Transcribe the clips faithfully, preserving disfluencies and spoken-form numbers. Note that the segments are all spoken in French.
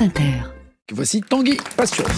France Inter. Voici Tanguy Pastureau.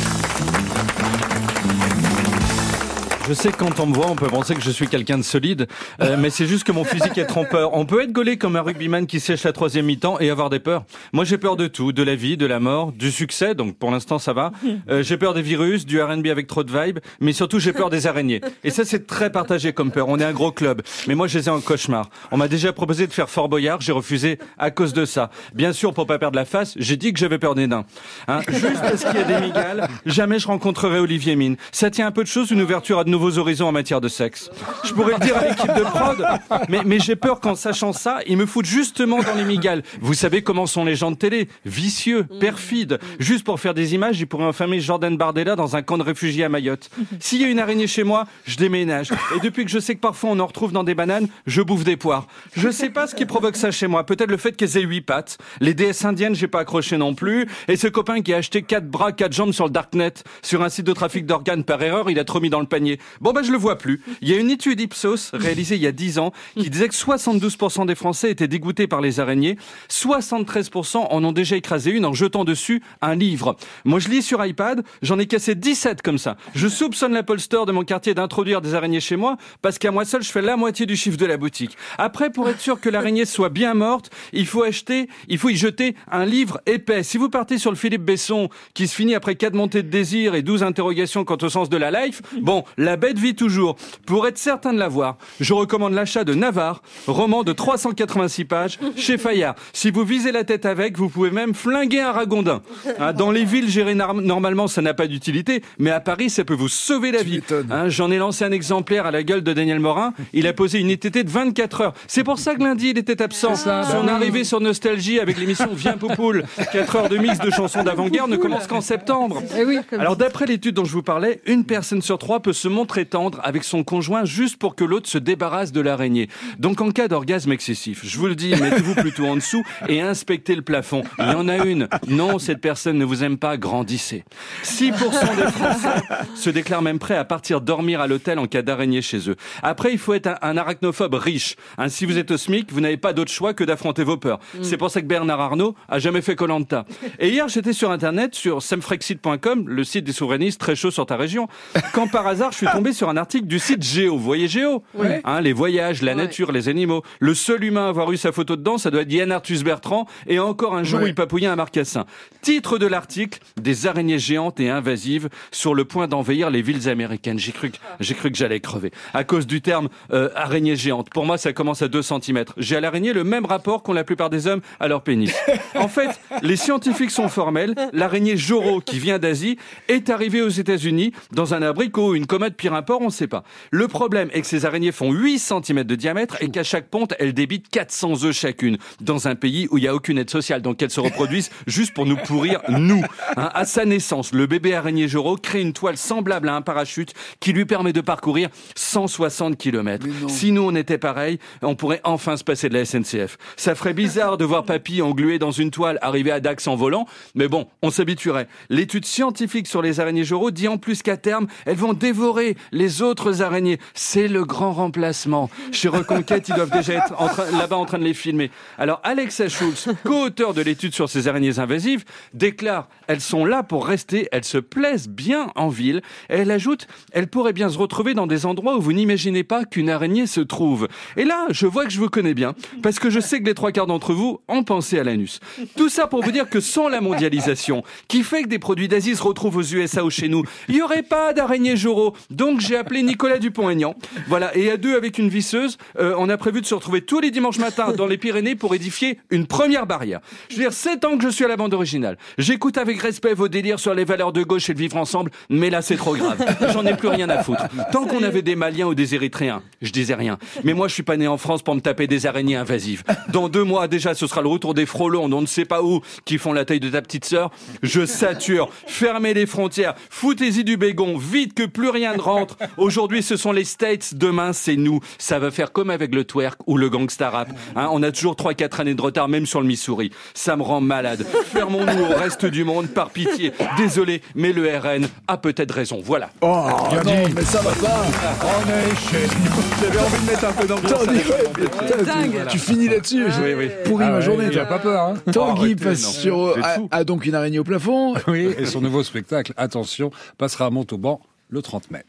Je sais que quand on me voit, on peut penser que je suis quelqu'un de solide, euh, mais c'est juste que mon physique est trompeur. On peut être gaulé comme un rugbyman qui sèche la troisième mi-temps et avoir des peurs. Moi, j'ai peur de tout, de la vie, de la mort, du succès, donc pour l'instant, ça va. Euh, j'ai peur des virus, du R N B avec trop de vibes, mais surtout, j'ai peur des araignées. Et ça, c'est très partagé comme peur. On est un gros club, mais moi, je les ai en cauchemar. On m'a déjà proposé de faire Fort Boyard, j'ai refusé à cause de ça. Bien sûr, pour pas perdre la face, j'ai dit que j'avais peur des nains. Hein, juste parce qu'il y a des migales, jamais je rencontrerai Olivier Mine. Ça tient un peu de choses, une ouverture à de nouveaux horizons en matière de sexe. Je pourrais le dire à l'équipe de prod, mais, mais j'ai peur qu'en sachant ça, ils me foutent justement dans les migales. Vous savez comment sont les gens de télé, vicieux, perfides. Juste pour faire des images, ils pourraient enfermer Jordan Bardella dans un camp de réfugiés à Mayotte. S'il y a une araignée chez moi, je déménage. Et depuis que je sais que parfois on en retrouve dans des bananes, je bouffe des poires. Je sais pas ce qui provoque ça chez moi. Peut-être le fait qu'elles aient huit pattes. Les déesses indiennes, j'ai pas accroché non plus. Et ce copain qui a acheté quatre bras, quatre jambes sur le darknet, sur un site de trafic d'organes par erreur, il a trop mis dans le panier. Bon ben je le vois plus. Il y a une étude Ipsos réalisée il y a dix ans qui disait que soixante-douze pour cent des Français étaient dégoûtés par les araignées. soixante-treize pour cent en ont déjà écrasé une en jetant dessus un livre. Moi je lis sur iPad, j'en ai cassé dix-sept comme ça. Je soupçonne l'Apple Store de mon quartier d'introduire des araignées chez moi parce qu'à moi seul je fais la moitié du chiffre de la boutique. Après pour être sûr que l'araignée soit bien morte, il faut acheter, il faut y jeter un livre épais. Si vous partez sur le Philippe Besson qui se finit après quatre montées de désir et douze interrogations quant au sens de la life, bon, la bête vit toujours. Pour être certain de l'avoir, je recommande l'achat de Navarre, roman de trois cent quatre-vingt-six pages, chez Fayard. Si vous visez la tête avec, vous pouvez même flinguer un ragondin. Hein, dans les villes gérées normalement, ça n'a pas d'utilité, mais à Paris, ça peut vous sauver la vie. Hein, j'en ai lancé un exemplaire à la gueule de Daniel Morin. Il a posé une I T T de vingt-quatre heures. C'est pour ça que lundi, il était absent. Ça, Son bah arrivée oui. sur Nostalgie avec l'émission Viens Poupoule, quatre heures de mix de chansons d'avant-garde ne commence qu'en septembre. Oui, alors d'après l'étude dont je vous parlais, une personne sur trois peut se montrer tendre avec son conjoint juste pour que l'autre se débarrasse de l'araignée. Donc en cas d'orgasme excessif, je vous le dis, mettez-vous plutôt en dessous et inspectez le plafond. Il y en a une. Non, cette personne ne vous aime pas, grandissez. six pour cent des Français se déclarent même prêts à partir dormir à l'hôtel en cas d'araignée chez eux. Après, il faut être un, un arachnophobe riche. Hein, si vous êtes au SMIC, vous n'avez pas d'autre choix que d'affronter vos peurs. Mmh. C'est pour ça que Bernard Arnault a jamais fait Koh Lanta. Et hier, j'étais sur Internet, sur semfrexit point com, le site des souverainistes très chaud sur ta région, quand par hasard, je suis tombé sur un article du site Géo. Vous voyez Géo ? Oui. Hein, les voyages, la nature, oui. les animaux. Le seul humain à avoir eu sa photo dedans, ça doit être Yann Arthus Bertrand. Et encore un jour, oui. il papouillait un marcassin. Titre de l'article, des araignées géantes et invasives sur le point d'envahir les villes américaines. J'ai cru que, j'ai cru que j'allais crever. À cause du terme euh, araignée géante. Pour moi, ça commence à deux centimètres. J'ai à l'araignée le même rapport qu'ont la plupart des hommes à leur pénis. En fait, les scientifiques sont formels. L'araignée Joro, qui vient d'Asie, est arrivée aux États-Unis dans un abricot ou une comète de pire import, on ne sait pas. Le problème est que ces araignées font huit centimètres de diamètre et qu'à chaque ponte, elles débitent quatre cents œufs chacune, dans un pays où il n'y a aucune aide sociale, donc elles se reproduisent juste pour nous pourrir, nous. Hein, à sa naissance, le bébé araignée Joro crée une toile semblable à un parachute qui lui permet de parcourir cent soixante kilomètres. Si nous, on était pareil, on pourrait enfin se passer de la S N C F. Ça ferait bizarre de voir papy englué dans une toile arriver à Dax en volant, mais bon, on s'habituerait. L'étude scientifique sur les araignées Joro dit en plus qu'à terme, elles vont dévorer les autres araignées. C'est le grand remplacement. Chez Reconquête, ils doivent déjà être en train, là-bas en train de les filmer. Alors Alexa Schulz, co-auteure de l'étude sur ces araignées invasives, déclare « Elles sont là pour rester, elles se plaisent bien en ville. » Et elle ajoute « Elles pourraient bien se retrouver dans des endroits où vous n'imaginez pas qu'une araignée se trouve. » Et là, je vois que je vous connais bien, parce que je sais que les trois quarts d'entre vous ont pensé à l'anus. Tout ça pour vous dire que sans la mondialisation, qui fait que des produits d'Asie se retrouvent aux U S A ou chez nous, il n'y aurait pas d'araignée Joro. Donc j'ai appelé Nicolas Dupont-Aignan, voilà, et à deux avec une visseuse, euh, on a prévu de se retrouver tous les dimanches matins dans les Pyrénées pour édifier une première barrière. Je veux dire, sept ans que je suis à la bande originale, j'écoute avec respect vos délires sur les valeurs de gauche et le vivre ensemble, mais là c'est trop grave, j'en ai plus rien à foutre. Tant qu'on avait des Maliens ou des Érythréens, je disais rien, mais moi je suis pas né en France pour me taper des araignées invasives. Dans deux mois déjà, ce sera le retour des frelons, on ne sait pas où, qui font la taille de ta petite sœur. Je sature, fermez les frontières, foutez-y du bégon, vite que plus rien ne rentre rentre. Aujourd'hui, ce sont les States. Demain, c'est nous. Ça va faire comme avec le twerk ou le gangsta rap. Hein, on a toujours trois quatre années de retard, même sur le Missouri. Ça me rend malade. Fermons-nous au reste du monde, par pitié. Désolé, mais le R N a peut-être raison. Voilà. Oh, bien non, dit. Mais ça va pas. On est chez nous. J'avais envie de mettre un peu d'ambiance. Dingue. Tu finis là-dessus. Oui, oui. Pourri ah ma ouais, journée. Tu n'as pas peur. Hein. Tanguy Pastureau a, a donc une araignée au plafond. Oui, et son nouveau spectacle, attention, passera à Montauban le trente mai.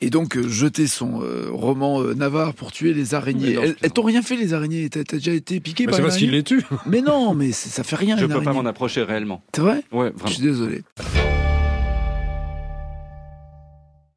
Et donc, euh, jeter son euh, roman euh, Navarre pour tuer les araignées. Non, elles, elles t'ont rien fait, les araignées. T'as, t'as déjà été piqué bah, par les araignées. C'est parce qu'il les tue. Mais non, mais ça fait rien. Je peux araignée. Pas m'en approcher réellement. C'est vrai ? Ouais, vraiment. Je suis désolé.